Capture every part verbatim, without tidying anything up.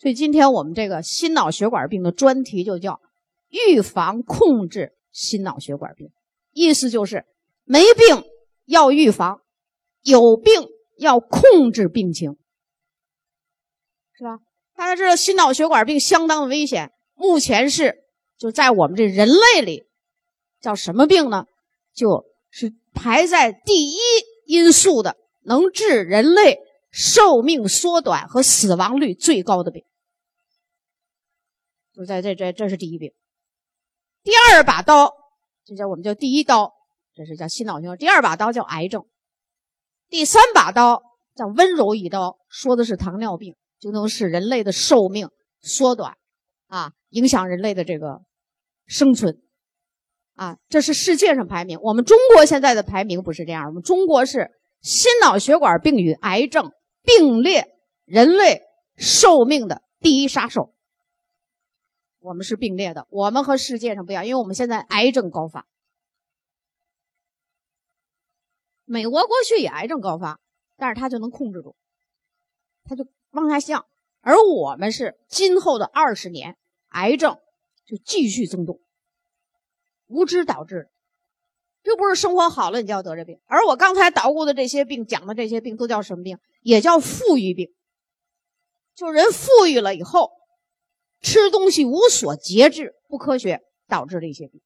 所以今天我们这个心脑血管病的专题就叫预防控制心脑血管病，意思就是没病要预防，有病要控制病情，是吧？大家知道心脑血管病相当的危险，目前是就在我们这人类里叫什么病呢？就是排在第一因素的，能致人类寿命缩短和死亡率最高的病，就在这这这是第一病。第二把刀，这叫我们叫第一刀，这是叫心脑血管。第二把刀叫癌症，第三把刀叫温柔一刀，说的是糖尿病，就能使人类的寿命缩短啊，影响人类的这个生存啊。这是世界上排名，我们中国现在的排名不是这样，我们中国是心脑血管病与癌症并列人类寿命的第一杀手，我们是并列的，我们和世界上不一样，因为我们现在癌症高发，美国过去也癌症高发，但是它就能控制住，它就往下降，而我们是今后的二十年癌症就继续增多，无知导致的，并不是生活好了你就要得这病。而我刚才捣鼓的这些病，讲的这些病都叫什么病？也叫富裕病，就人富裕了以后吃东西无所节制，不科学，导致了一些病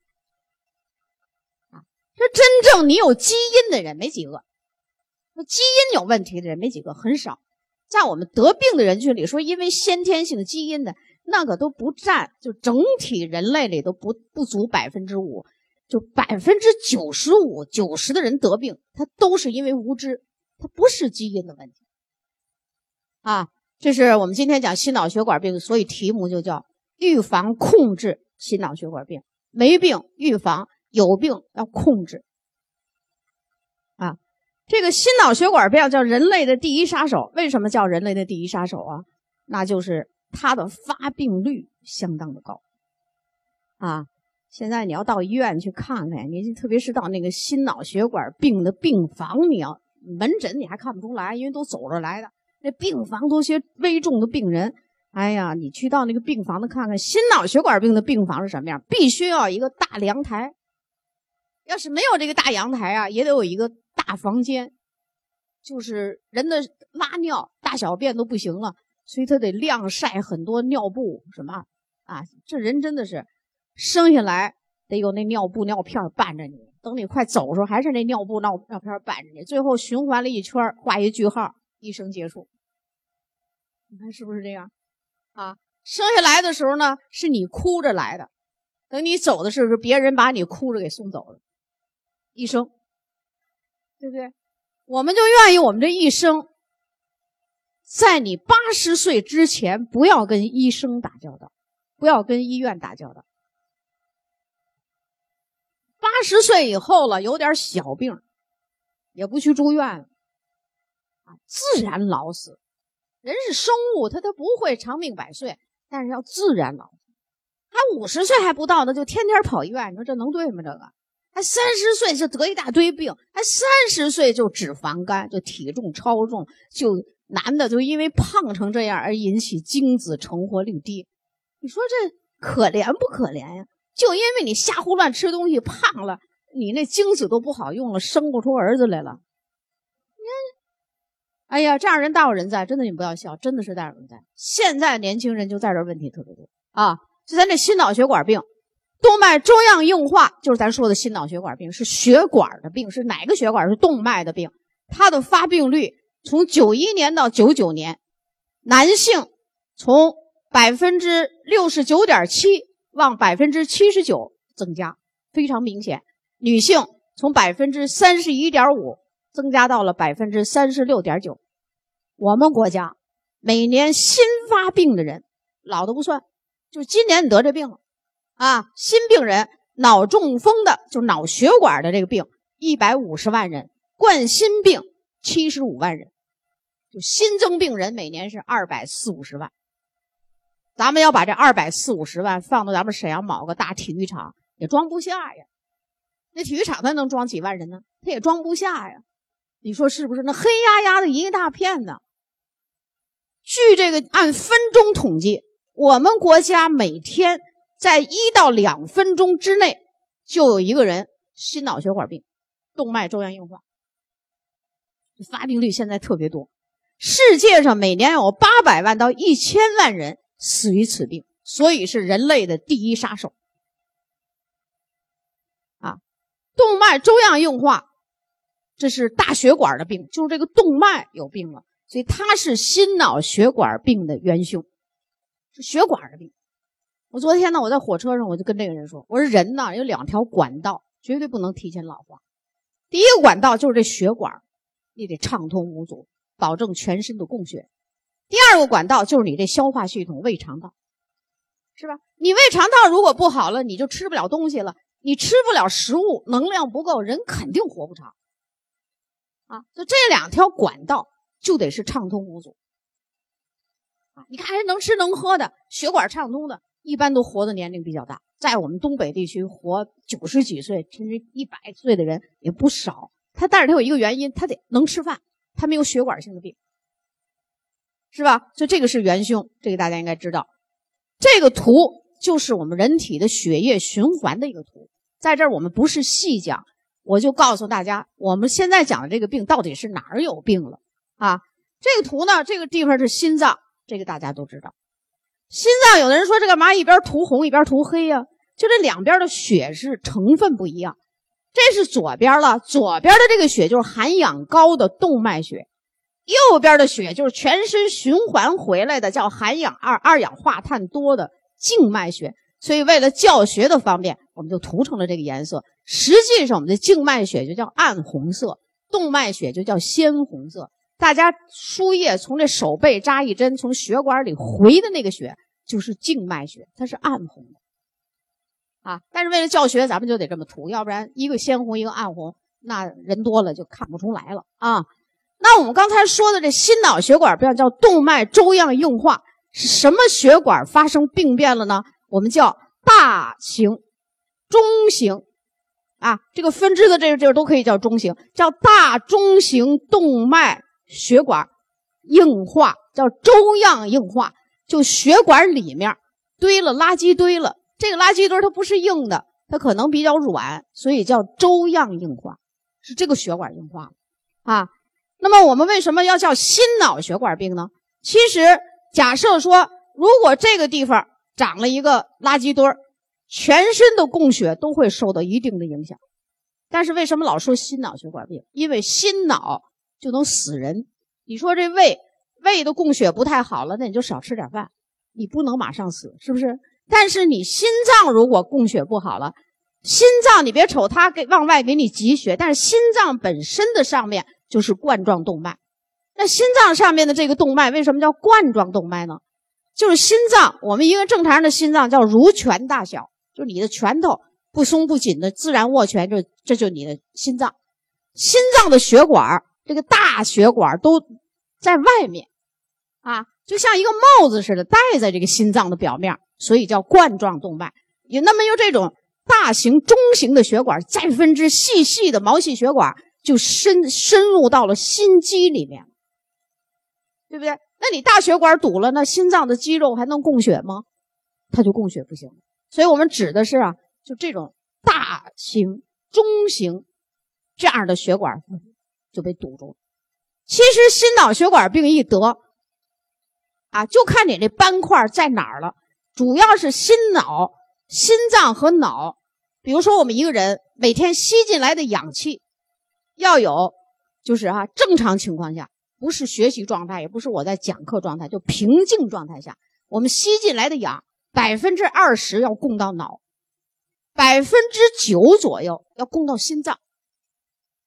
啊。这真正你有基因的人没几个，基因有问题的人没几个，很少。在我们得病的人群里，说因为先天性的基因的那个都不占，就整体人类里都不不足百分之五，就百分之九十五、九十的人得病，他都是因为无知，他不是基因的问题啊。这是我们今天讲心脑血管病，所以题目就叫预防控制心脑血管病，没病预防，有病要控制啊。这个心脑血管病叫人类的第一杀手，为什么叫人类的第一杀手啊？那就是它的发病率相当的高啊。现在你要到医院去看看，你特别是到那个心脑血管病的病房，你要门诊你还看不出来，因为都走着来的，那病房都些危重的病人，哎呀，你去到那个病房的看看，心脑血管病的病房是什么样，必须要一个大阳台，要是没有这个大阳台啊，也得有一个大房间，就是人的拉尿大小便都不行了，所以他得晾晒很多尿布什么啊，这人真的是生下来得有那尿布尿片伴着你，等你快走的时候还是那尿布尿片伴着你，最后循环了一圈画一句号，一生结束。你看是不是这样啊？生下来的时候呢是你哭着来的，等你走的时候是别人把你哭着给送走了，一生，对不对？我们就愿意我们这一生在你八十岁之前不要跟医生打交道，不要跟医院打交道，八十岁以后了，有点小病也不去住院了啊，自然老死。人是生物，他他不会长命百岁，但是要自然老死。他五十岁还不到呢，就天天跑医院，你说这能对吗？这个他三十岁就得一大堆病，他三十岁就脂肪肝，就体重超重，就男的就因为胖成这样而引起精子成活率低。你说这可怜不可怜呀？就因为你瞎胡乱吃东西胖了，你那精子都不好用了，生不出儿子来了。哎呀，这样人大有人在，真的，你不要笑，真的是大有人在。现在年轻人就在这问题特别多啊。就咱这心脑血管病，动脉粥样硬化就是咱说的心脑血管病，是血管的病，是哪个血管？是动脉的病。它的发病率从九一年到九九年，男性从 百分之六十九点七往 百分之七十九 增加，非常明显。女性从 百分之三十一点五 增加到了 百分之三十六点九。 我们国家每年新发病的人，老的不算，就今年你得这病了啊，新病人脑中风的，就脑血管的这个病一百五十万人，冠心病七十五万人，就新增病人每年是二百四十五万。咱们要把这二百四五十万放到咱们沈阳某个大体育场也装不下呀，那体育场它能装几万人呢？它也装不下呀，你说是不是？那黑压压的一大片呢，据这个按分钟统计，我们国家每天在一到两分钟之内就有一个人心脑血管病、动脉粥样硬化，发病率现在特别多。世界上每年有八百万到一千万人死于此病，所以是人类的第一杀手。啊，动脉粥样硬化，这是大血管的病，就是这个动脉有病了，所以它是心脑血管病的元凶，是血管的病。我昨天呢，我在火车上我就跟这个人说，我说人呢有两条管道，绝对不能提前老化。第一个管道就是这血管，你得畅通无阻，保证全身的供血。第二个管道就是你这消化系统，胃肠道，是吧？你胃肠道如果不好了，你就吃不了东西了，你吃不了食物，能量不够，人肯定活不长啊。就这两条管道就得是畅通无阻啊。你看人能吃能喝的，血管畅通的，一般都活的年龄比较大，在我们东北地区活九十几岁甚至一百岁的人也不少。他但是他有一个原因，他得能吃饭，他没有血管性的病，是吧？所以这个是元凶，这个大家应该知道。这个图就是我们人体的血液循环的一个图，在这儿我们不是细讲，我就告诉大家我们现在讲的这个病到底是哪儿有病了啊。这个图呢，这个地方是心脏，这个大家都知道。心脏有的人说这干嘛一边涂红一边涂黑啊，就这两边的血是成分不一样。这是左边了，左边的这个血就是含氧高的动脉血，右边的血就是全身循环回来的，叫含氧二二氧化碳多的静脉血。所以为了教学的方便，我们就涂成了这个颜色。实际上我们的静脉血就叫暗红色，动脉血就叫鲜红色。大家输液从这手背扎一针，从血管里回的那个血就是静脉血，它是暗红的。啊，但是为了教学咱们就得这么涂，要不然一个鲜红一个暗红，那人多了就看不出来了啊。那我们刚才说的这心脑血管病叫动脉粥样硬化，是什么血管发生病变了呢？我们叫大型、中型啊，这个分支的这个这个都可以叫中型，叫大中型动脉血管硬化，叫粥样硬化，就血管里面堆了垃圾堆了。这个垃圾堆它不是硬的，它可能比较软，所以叫粥样硬化，是这个血管硬化啊。那么我们为什么要叫心脑血管病呢？其实假设说如果这个地方长了一个垃圾堆，全身的供血都会受到一定的影响。但是为什么老说心脑血管病？因为心脑就能死人。你说这胃胃的供血不太好了，那你就少吃点饭，你不能马上死，是不是？但是你心脏如果供血不好了，心脏你别瞅它给往外给你挤血，但是心脏本身的上面就是冠状动脉。那心脏上面的这个动脉为什么叫冠状动脉呢？就是心脏，我们一个正常的心脏叫如拳大小，就是你的拳头不松不紧的自然握拳，就这就是你的心脏。心脏的血管，这个大血管都在外面啊，就像一个帽子似的戴在这个心脏的表面，所以叫冠状动脉。也那么有这种大型、中型的血管，再分支细细的毛细血管，就深深入到了心肌里面，对不对？那你大血管堵了，那心脏的肌肉还能供血吗？它就供血不行。所以我们指的是啊，就这种大型、中型这样的血管就被堵住了。其实心脑血管病一得啊，就看你这斑块在哪儿了。主要是心脑、心脏和脑。比如说我们一个人每天吸进来的氧气要有，就是啊，正常情况下，不是学习状态，也不是我在讲课状态，就平静状态下，我们吸进来的氧 百分之二十 要供到脑， 百分之九 左右要供到心脏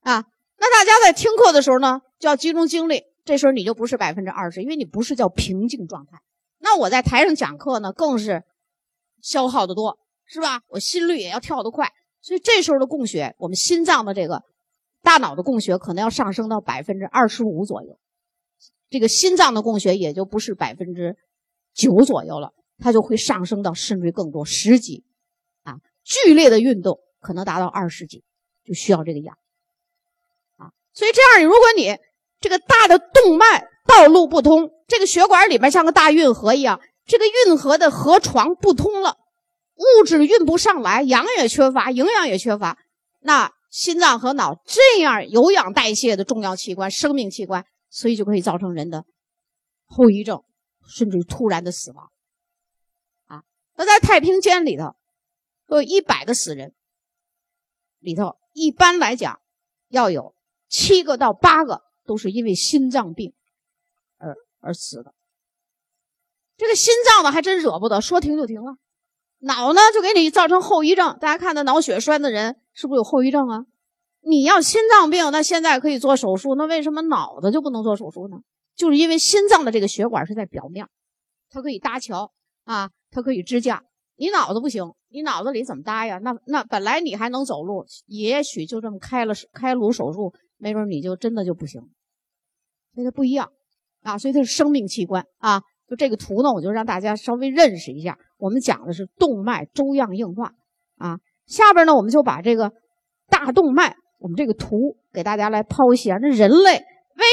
啊。那大家在听课的时候呢，就要集中精力，这时候你就不是 百分之二十， 因为你不是叫平静状态。那我在台上讲课呢，更是消耗的多，是吧？我心率也要跳得快，所以这时候的供血，我们心脏的这个大脑的供血可能要上升到 百分之二十五 左右，这个心脏的供血也就不是 百分之九 左右了，它就会上升到甚至更多，十几啊，剧烈的运动可能达到二十几，就需要这个氧啊。所以这样，如果你这个大的动脉道路不通，这个血管里面像个大运河一样，这个运河的河床不通了，物质运不上来，氧也缺乏，营养也缺乏，那心脏和脑这样有氧代谢的重要器官、生命器官，所以就可以造成人的后遗症，甚至突然的死亡啊。那在太平间里头有一百个死人里头，一般来讲要有七个到八个都是因为心脏病而而死的。这个心脏呢还真惹不得，说停就停了。脑呢就给你造成后遗症，大家看到脑血栓的人是不是有后遗症啊？你要心脏病那现在可以做手术，那为什么脑子就不能做手术呢？就是因为心脏的这个血管是在表面，它可以搭桥啊，它可以支架，你脑子不行，你脑子里怎么搭呀？那那本来你还能走路，也许就这么开了开颅手术，没准你就真的就不行，所以它不一样啊，所以它是生命器官啊。就这个图呢，我就让大家稍微认识一下，我们讲的是动脉粥样硬化啊。下边呢，我们就把这个大动脉，我们这个图给大家来剖析啊。那人类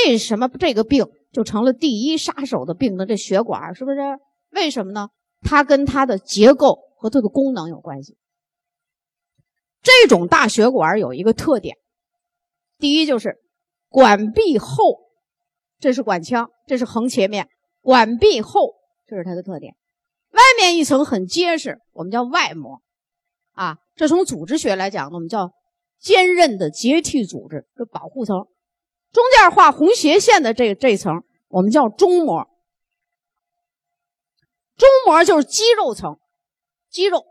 为什么这个病就成了第一杀手的病呢？这血管是不是？为什么呢？它跟它的结构和它的功能有关系。这种大血管有一个特点，第一就是管壁厚，这是管腔，这是横切面。管壁厚，这是它的特点。外面一层很结实，我们叫外膜啊。这从组织学来讲呢，我们叫坚韧的结缔组织，这保护层。中间画红斜线的这这层，我们叫中膜。中膜就是肌肉层，肌肉。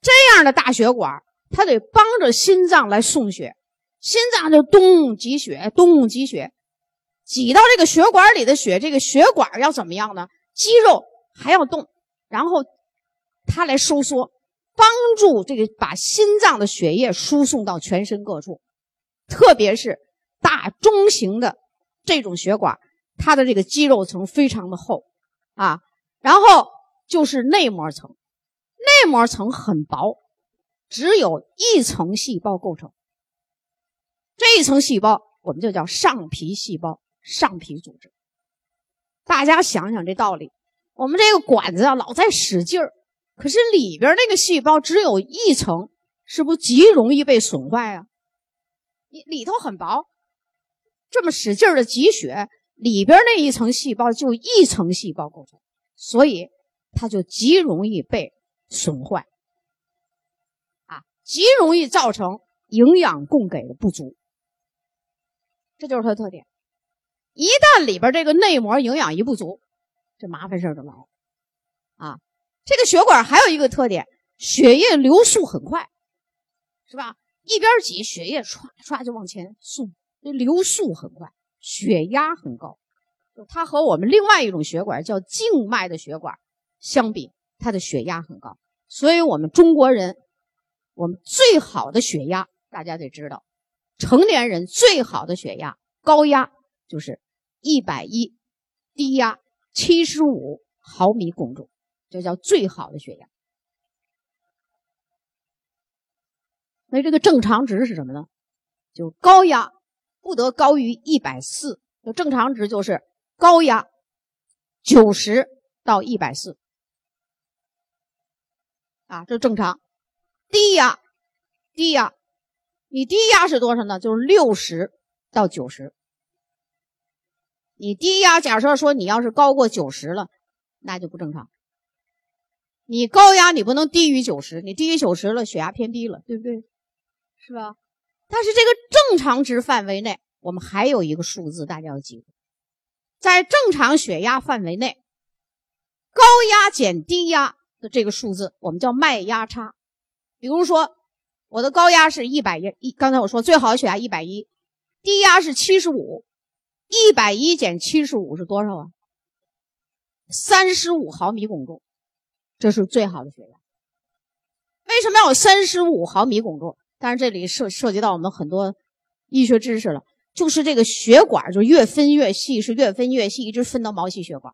这样的大血管，它得帮着心脏来送血，心脏就咚挤血，咚挤血。挤到这个血管里的血，这个血管要怎么样呢？肌肉还要动，然后它来收缩，帮助这个把心脏的血液输送到全身各处。特别是大中型的这种血管，它的这个肌肉层非常的厚啊，然后就是内膜层，内膜层很薄，只有一层细胞构成，这一层细胞我们就叫上皮细胞。上皮组织，大家想想这道理，我们这个管子啊老在使劲儿，可是里边那个细胞只有一层，是不是极容易被损坏啊？里头很薄，这么使劲儿的挤血，里边那一层细胞就一层细胞构成，所以它就极容易被损坏啊，极容易造成营养供给的不足，这就是它的特点。一旦里边这个内膜营养一不足，这麻烦事儿就来了啊！这个血管还有一个特点，血液流速很快，是吧？一边挤，血液唰唰就往前送，流速很快，血压很高。它和我们另外一种血管叫静脉的血管相比，它的血压很高。所以我们中国人，我们最好的血压大家得知道，成年人最好的血压高压就是一百一，低压七十五毫米汞柱，这叫最好的血压。那这个正常值是什么呢？就高压不得高于一百四，就正常值就是高压九十到一百四啊，这正常。低压，低压，你低压是多少呢？就是六十到九十。你低压假设说你要是高过九十了，那就不正常。你高压你不能低于九十，你低于九十了，血压偏低了，对不对？是吧？但是这个正常值范围内，我们还有一个数字大家要记住，在正常血压范围内，高压减低压的这个数字我们叫脉压差。比如说我的高压是一百一，刚才我说最好的血压一百一，低压是七十五，一百一减七十五是多少啊？三十五毫米汞柱，这是最好的血压。为什么要有三十五毫米汞柱？但是这里涉涉及到我们很多医学知识了，就是这个血管就越分越细，是越分越细，一直分到毛细血管。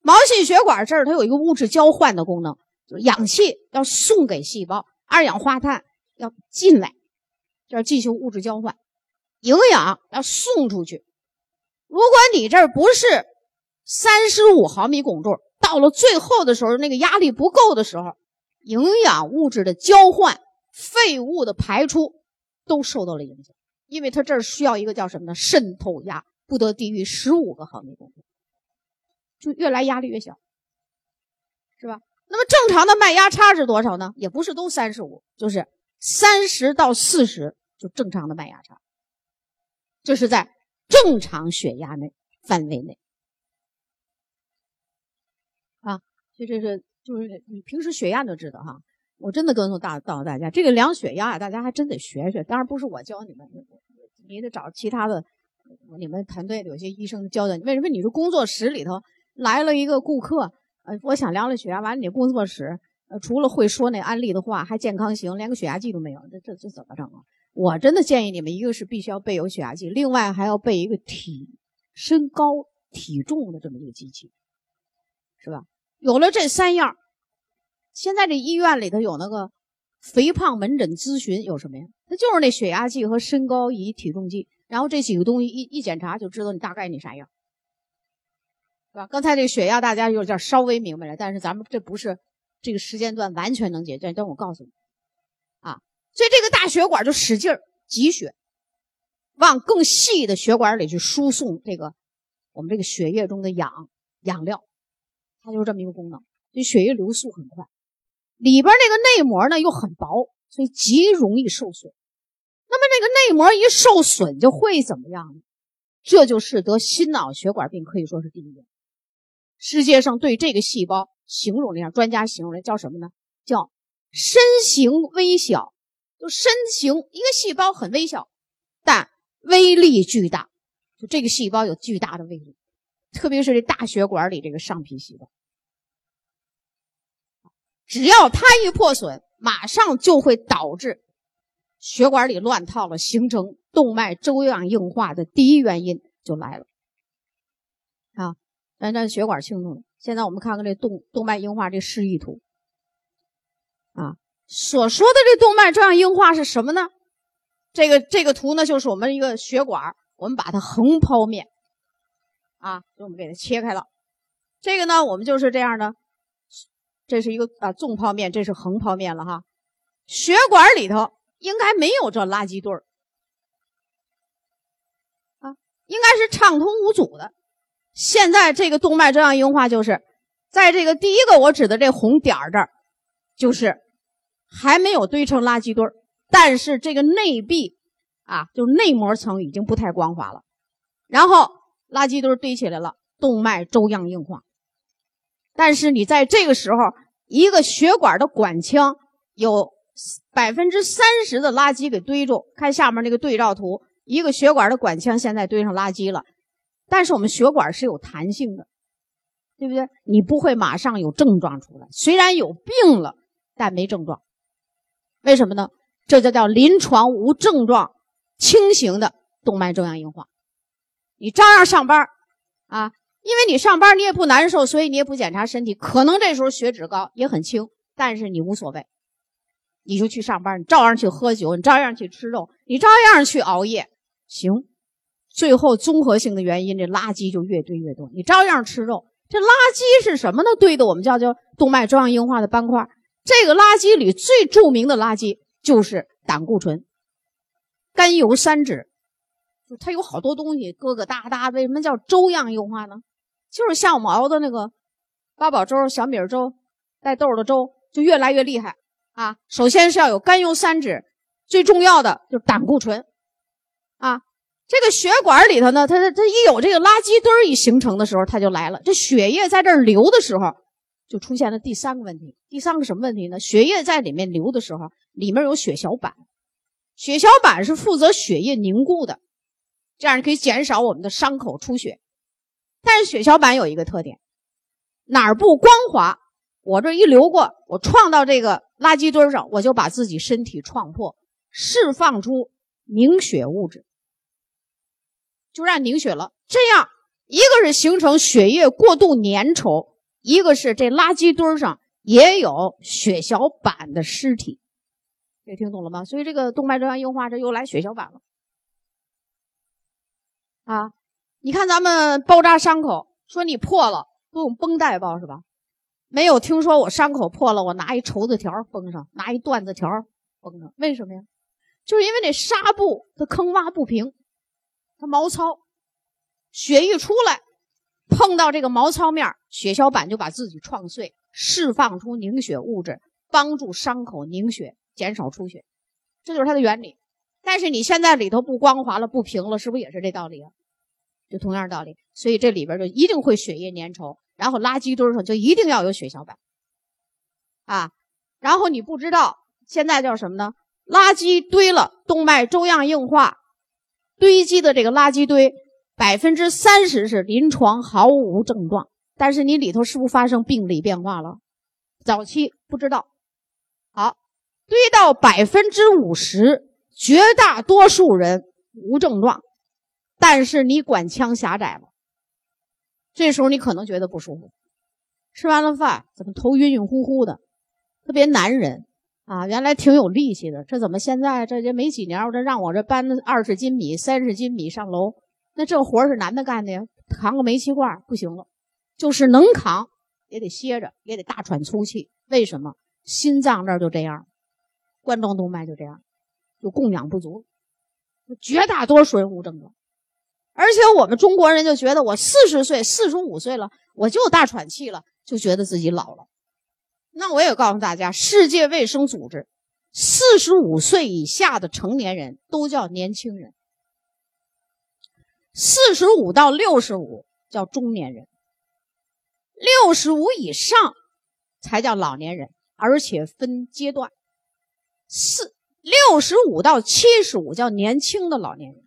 毛细血管这儿它有一个物质交换的功能，就是氧气要送给细胞，二氧化碳要进来，这儿进行物质交换，营养要送出去。如果你这儿不是三十五毫米汞柱，到了最后的时候，那个压力不够的时候，营养物质的交换、废物的排出都受到了影响，因为它这儿需要一个叫什么呢？渗透压不得低于十五个毫米汞柱，就越来压力越小，是吧？那么正常的脉压差是多少呢？也不是都三十五，就是三十到四十，就正常的脉压差，这是在正常血压内范围内啊。所以这是就是你平时血压你就知道哈。我真的告诉大告诉大家，这个量血压啊，大家还真得学学。当然不是我教你们，你得找其他的，你们团队有些医生教的。为什么你是工作室里头来了一个顾客？呃，我想量了血压，完了你工作室，呃，除了会说那安利的话，还健康型，连个血压计都没有，这这这怎么整啊？我真的建议你们，一个是必须要备有血压计，另外还要备一个体身高体重的这么一个机器，是吧？有了这三样，现在这医院里头有那个肥胖门诊咨询有什么呀？那就是那血压计和身高仪、体重计，然后这几个东西一一检查就知道你大概你啥样。是吧？刚才这个血压大家有点稍微明白了，但是咱们这不是这个时间段完全能解决。但我告诉你啊，所以这个大血管就使劲挤血，往更细的血管里去输送这个我们这个血液中的养养料，它就是这么一个功能。所以血液流速很快，里边那个内膜呢又很薄，所以极容易受损。那么那个内膜一受损就会怎么样呢？这就是得心脑血管病可以说是第一个。世界上对这个细胞形容了一下，专家形容了叫什么呢？叫身形微小，就身形一个细胞很微小，但威力巨大，就这个细胞有巨大的威力，特别是这大血管里这个上皮细胞，只要它一破损，马上就会导致血管里乱套了，形成动脉粥样硬化的第一原因就来了啊。咱这血管清楚了，现在我们看看这动动脉硬化这示意图啊，所说的这动脉粥样硬化是什么呢？这个这个图呢，就是我们一个血管，我们把它横剖面啊，就我们给它切开了。这个呢，我们就是这样的，这是一个啊纵剖面，这是横剖面了哈。血管里头应该没有这垃圾堆儿啊，应该是畅通无阻的。现在这个动脉粥样硬化就是在这个第一个我指的这红点儿这儿，就是还没有堆成垃圾堆儿，但是这个内壁啊，就是内膜层已经不太光滑了，然后垃圾堆堆起来了，动脉粥样硬化。但是你在这个时候，一个血管的管腔有 百分之三十 的垃圾给堆住，看下面那个对照图，一个血管的管腔现在堆上垃圾了，但是我们血管是有弹性的，对不对？你不会马上有症状出来，虽然有病了，但没症状。为什么呢？这就叫临床无症状轻型的动脉粥样硬化。你照样上班啊，因为你上班你也不难受，所以你也不检查身体，可能这时候血脂高也很轻，但是你无所谓，你就去上班，你照样去喝酒，你照样去吃肉，你照样去熬夜，行。最后综合性的原因，这垃圾就越堆越多。你照样吃肉，这垃圾是什么呢？堆的我们叫叫动脉粥样硬化的斑块。这个垃圾里最著名的垃圾就是胆固醇、甘油三酯，就它有好多东西疙疙瘩瘩。为什么叫粥样硬化呢？就是像我们熬的那个八宝粥、小米粥、带豆的粥，就越来越厉害啊。首先是要有甘油三酯，最重要的就是胆固醇啊。这个血管里头呢，它它一有这个垃圾堆一形成的时候，它就来了。这血液在这儿流的时候，就出现了第三个问题。第三个什么问题呢？血液在里面流的时候，里面有血小板，血小板是负责血液凝固的，这样可以减少我们的伤口出血。但是血小板有一个特点，哪儿不光滑，我这一流过，我撞到这个垃圾堆上，我就把自己身体撞破，释放出凝血物质。就让凝血了，这样一个是形成血液过度粘稠，一个是这垃圾堆上也有血小板的尸体，这听懂了吗？所以这个动脉粥样硬化这又来血小板了啊。你看咱们包扎伤口，说你破了都用绷带包是吧？没有听说我伤口破了，我拿一绸子条绷上，拿一缎子条绷上，为什么呀？就是因为那纱布它坑洼不平，它毛糙，血一出来，碰到这个毛糙面，血小板就把自己撞碎，释放出凝血物质，帮助伤口凝血，减少出血，这就是它的原理。但是你现在里头不光滑了，不平了，是不是也是这道理啊？就同样道理，所以这里边就一定会血液粘稠，然后垃圾堆上就一定要有血小板啊。然后你不知道现在叫什么呢？垃圾堆了，动脉粥样硬化，堆积的这个垃圾堆 百分之三十 是临床毫无症状，但是你里头是不是发生病理变化了？早期不知道，好，堆到 百分之五十 绝大多数人无症状，但是你管腔狭窄了，这时候你可能觉得不舒服，吃完了饭怎么头晕晕乎乎的，特别难忍啊，原来挺有力气的，这怎么现在这也没几年，这让我这搬二十斤米三十斤米上楼，那这活是男的干的呀，扛个煤气罐不行了，就是能扛也得歇着，也得大喘粗气，为什么？心脏这儿就这样，冠状动脉就这样，就供氧不足，绝大多数人无症状。而且我们中国人就觉得我四十岁四十五岁了我就大喘气了，就觉得自己老了。那我也告诉大家，世界卫生组织四十五岁以下的成年人都叫年轻人，四十五到六十五叫中年人，六十五以上才叫老年人，而且分阶段，六十五到七十五叫年轻的老年人，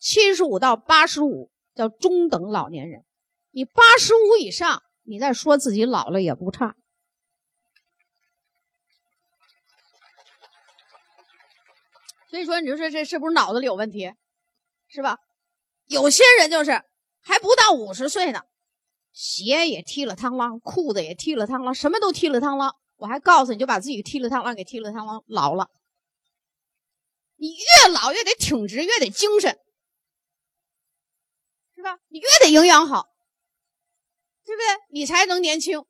七十五到八十五叫中等老年人，你八十五以上你再说自己老了也不差。所以说你就说这是不是脑子里有问题，是吧？有些人就是还不到五十岁呢，鞋也踢了螳螂，裤子也踢了螳螂，什么都踢了螳螂，我还告诉你就把自己踢了螳螂给踢了螳螂，老了。你越老越得挺直，越得精神，是吧？你越得营养好，对不对？你才能年轻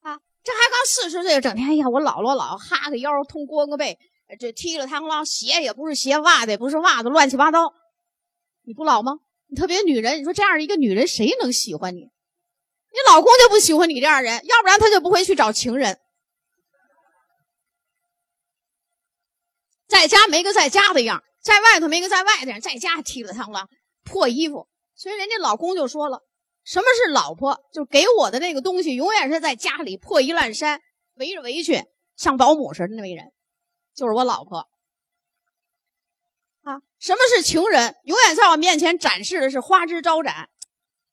啊！这还刚四十岁，整天哎呀，我老了老，哈个腰，通光个背，这踢了螳螂，鞋也不是鞋，袜子也不是袜子，乱七八糟，你不老吗？你特别女人，你说这样一个女人谁能喜欢你？你老公就不喜欢你这样人，要不然他就不会去找情人。在家没个在家的样，在外头没个在外的样，在家踢了螳螂，破衣服。所以人家老公就说了，什么是老婆？就给我的那个东西永远是在家里破衣烂衫，围着围裙，像保姆似的那位人，就是我老婆啊。什么是情人？永远在我面前展示的是花枝招展，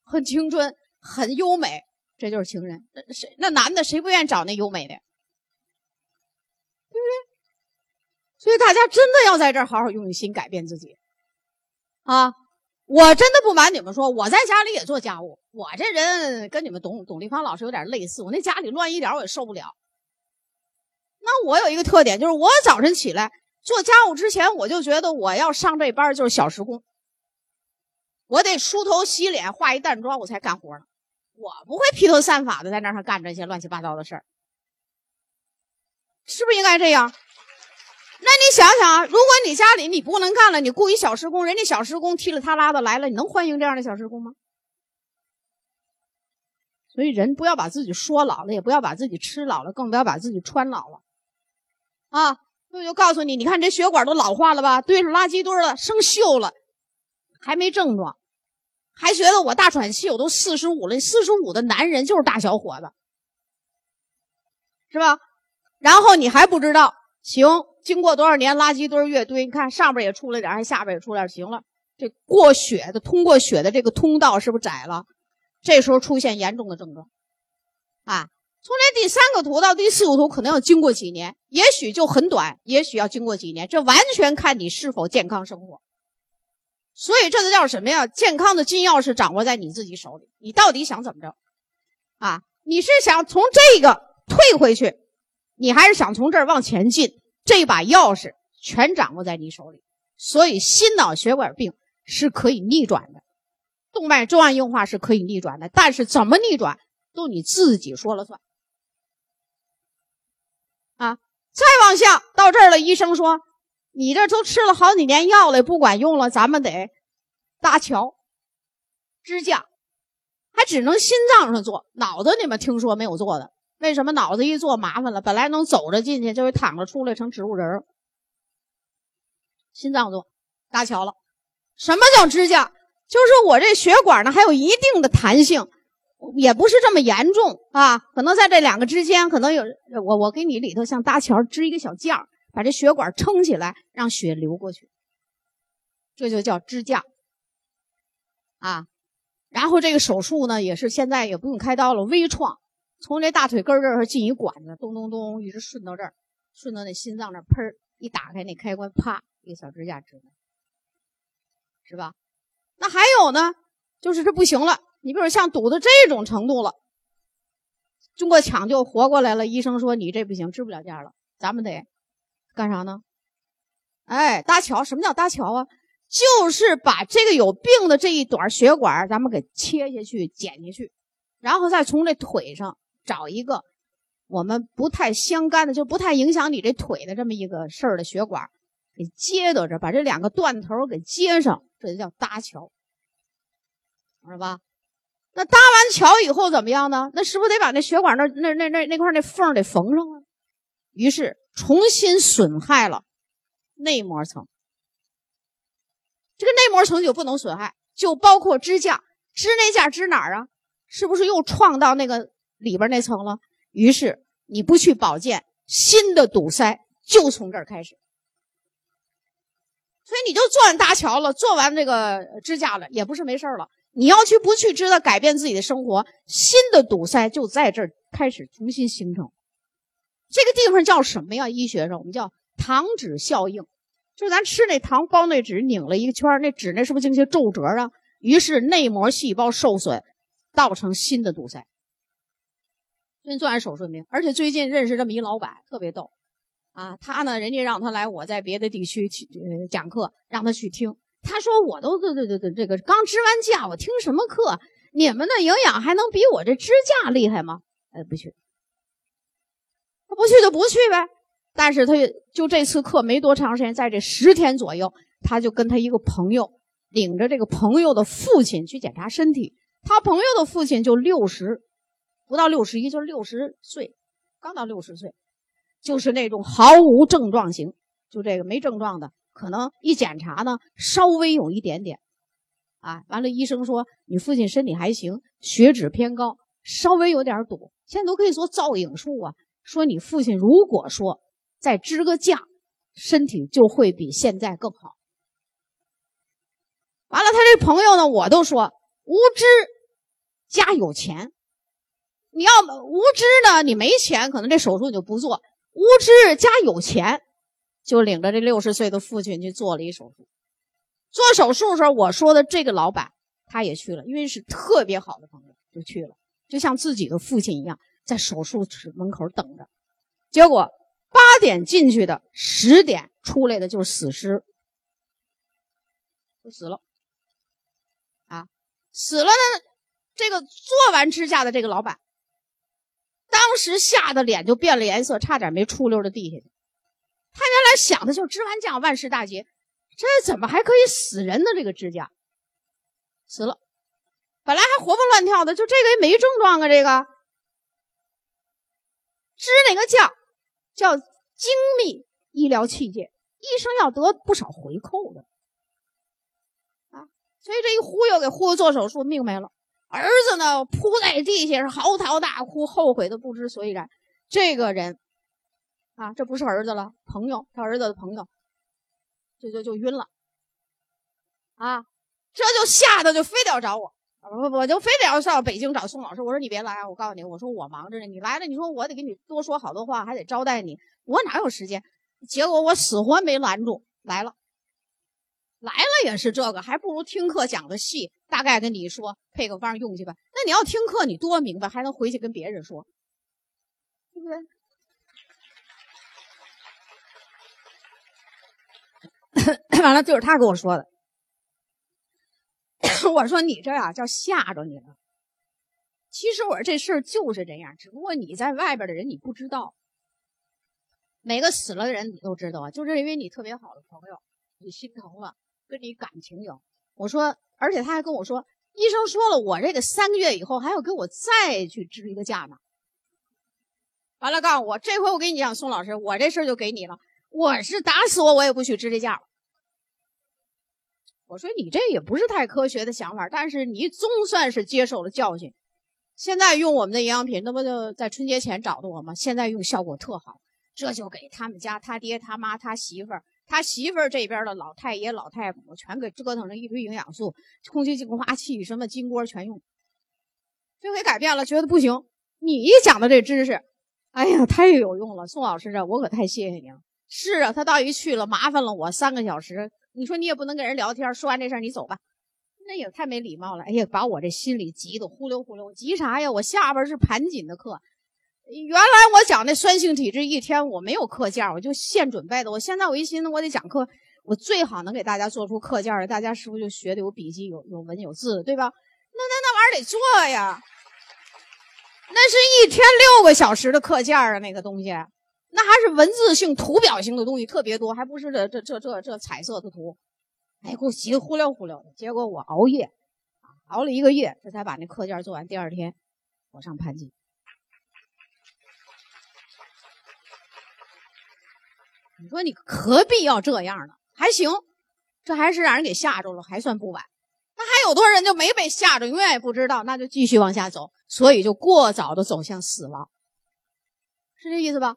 很青春，很优美，这就是情人。那谁，那男的谁不愿意找那优美的，对不对？所以大家真的要在这儿好好用心改变自己啊！我真的不瞒你们说，我在家里也做家务，我这人跟你们董董立芳老师有点类似，我那家里乱一点我也受不了。那我有一个特点，就是我早晨起来做家务之前，我就觉得我要上这班就是小时工，我得梳头洗脸化一淡妆我才干活呢，我不会披头散发的在那儿干这些乱七八糟的事儿，是不是应该这样？那你想想啊，如果你家里你不能干了，你雇一小时工，人家小时工踢了他拉的来了，你能欢迎这样的小时工吗？所以人不要把自己说老了，也不要把自己吃老了，更不要把自己穿老了啊！我就告诉你，你看这血管都老化了吧，堆上垃圾堆了，生锈了，还没症状，还觉得我大喘气，我都四十五了，四十五的男人就是大小伙子，是吧？然后你还不知道，行，经过多少年垃圾堆越堆，你看上边也出来点，还下边也出来点，行了，这过血的通过血的这个通道是不是窄了？这时候出现严重的症状啊！从这第三个图到第四个图可能要经过几年，也许就很短，也许要经过几年，这完全看你是否健康生活。所以这就叫什么呀？健康的金钥匙掌握在你自己手里，你到底想怎么着啊？你是想从这个退回去，你还是想从这儿往前进？这把钥匙全掌握在你手里，所以心脑血管病是可以逆转的。动脉粥样硬化是可以逆转的，但是怎么逆转都你自己说了算啊。再往下到这儿了，医生说你这都吃了好几年药了也不管用了，咱们得搭桥支架，还只能心脏上做，脑子你们听说没有做的，为什么？脑子一做麻烦了，本来能走着进去，就是躺着出来成植物人，心脏做搭桥了。什么叫支架？就是我这血管呢还有一定的弹性，也不是这么严重啊，可能在这两个之间可能有我我给你里头像搭桥支一个小架，把这血管撑起来让血流过去，这就叫支架啊。然后这个手术呢也是现在也不用开刀了，微创从这大腿根这儿进一管子，咚咚咚一直顺到这儿，顺到那心脏那儿，喷一打开那开关，啪一个小支架支，是吧？那还有呢就是这不行了，你比如像堵到这种程度了，经过抢救活过来了，医生说你这不行，支不了架了，咱们得干啥呢？哎，搭桥。什么叫搭桥啊？就是把这个有病的这一短血管咱们给切下去剪下去，然后再从这腿上找一个我们不太相干的，就不太影响你这腿的这么一个事儿的血管给接到这，把这两个断头给接上，这就叫搭桥，是吧？那搭完桥以后怎么样呢？那是不是得把那血管那那那那那块那缝得缝上啊？于是重新损害了内膜层，这个内膜层就不能损害，就包括支架，支那架支哪儿啊？是不是又创到那个里边那层了？于是你不去保健，新的堵塞就从这儿开始。所以你就做完搭桥了，做完这个支架了，也不是没事了。你要去不去知道改变自己的生活，新的堵塞就在这儿开始重新形成。这个地方叫什么呀？医学上我们叫糖脂效应，就是咱吃那糖包那纸拧了一个圈，那纸那是不是经些皱褶啊？于是内膜细胞受损，造成新的堵塞。所以做完手术没？而且最近认识这么一老板，特别逗啊！他呢，人家让他来我在别的地区去、呃、讲课，让他去听。他说：“我都对对对对，这个刚支完架，我听什么课？你们的营养还能比我这支架厉害吗？”哎，不去，他不去就不去呗。但是他就这次课没多长时间，在这十天左右，他就跟他一个朋友，领着这个朋友的父亲去检查身体。他朋友的父亲就六十，不到六十一，就六十岁，刚到六十岁，就是那种毫无症状型，就这个没症状的。可能一检查呢稍微有一点点啊，完了医生说你父亲身体还行，血脂偏高，稍微有点堵，现在都可以做造影术啊，说你父亲如果说再支个架，身体就会比现在更好。完了他这朋友呢，我都说无知加有钱，你要无知呢你没钱可能这手术你就不做，无知加有钱，就领着这六十岁的父亲去做了一手术。做手术的时候我说的这个老板他也去了，因为是特别好的朋友就去了，就像自己的父亲一样，在手术室门口等着。结果八点进去的，十点出来的就是死尸，就死了啊，死了呢。这个做完支架的这个老板当时吓得脸就变了颜色，差点没出溜的地下去。他原来想的就是支完架万事大吉，这怎么还可以死人的这个支架，死了。本来还活蹦乱跳的，就这个也没症状啊，这个支那个架叫精密医疗器械，医生要得不少回扣的啊。所以这一忽悠给忽悠做手术，命没了。儿子呢扑在地下是嚎啕大哭，后悔的不知所以然。这个人啊，这不是儿子了，朋友，他儿子的朋友，就就就晕了，啊，这就吓得就非得要找我，我我就非得要上北京找宋老师。我说你别来啊，我告诉你，我说我忙着呢，你来了，你说我得给你多说好多话，还得招待你，我哪有时间？结果我死活没拦住，来了，来了也是这个，还不如听课讲的细，大概跟你说配个方用去吧。那你要听课，你多明白，还能回去跟别人说，对不对？完了就是他跟我说的我说你这啊叫吓着你了。其实我说这事儿就是这样，只不过你在外边的人你不知道。每个死了的人你都知道啊，就是因为你特别好的朋友，你心疼了，跟你感情有。我说，而且他还跟我说，医生说了，我这个三个月以后还要给我再去支一个架呢。完了告诉我，这回我跟你讲，宋老师，我这事儿就给你了，我是打死我我也不去支这架了。我说你这也不是太科学的想法，但是你总算是接受了教训。现在用我们的营养品，那不就在春节前找的我吗？现在用效果特好，这就给他们家他爹他妈他媳妇儿他媳妇儿这边的老太爷老太母全给折腾成一堆营养素，空气净化器什么金锅全用，这回改变了，觉得不行。你一讲的这知识，哎呀，太有用了，宋老师这我可太谢谢你了。是啊，他到一去了，麻烦了我三个小时。你说你也不能跟人聊天，说完这事儿你走吧，那也太没礼貌了。哎呀，把我这心里急得忽溜忽溜，急啥呀？我下边是盘锦的课。原来我讲那酸性体质一天我没有课件，我就现准备的。我现在我一心我得讲课，我最好能给大家做出课件的，大家是不是就学的有笔记有有文有字，对吧？那那那玩意儿得做呀，那是一天六个小时的课件啊，那个东西那还是文字性图表性的东西特别多，还不是这这这这这彩色的图。哎，给我急得忽溜忽溜的，结果我熬夜熬了一个夜，这才把那课件做完。第二天我上盘锦，你说你何必要这样呢？还行，这还是让人给吓着了，还算不晚。那还有多人就没被吓着，永远也不知道，那就继续往下走，所以就过早的走向死亡，是这意思吧？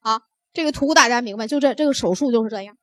啊，这个图大家明白，就这这个手术就是这样。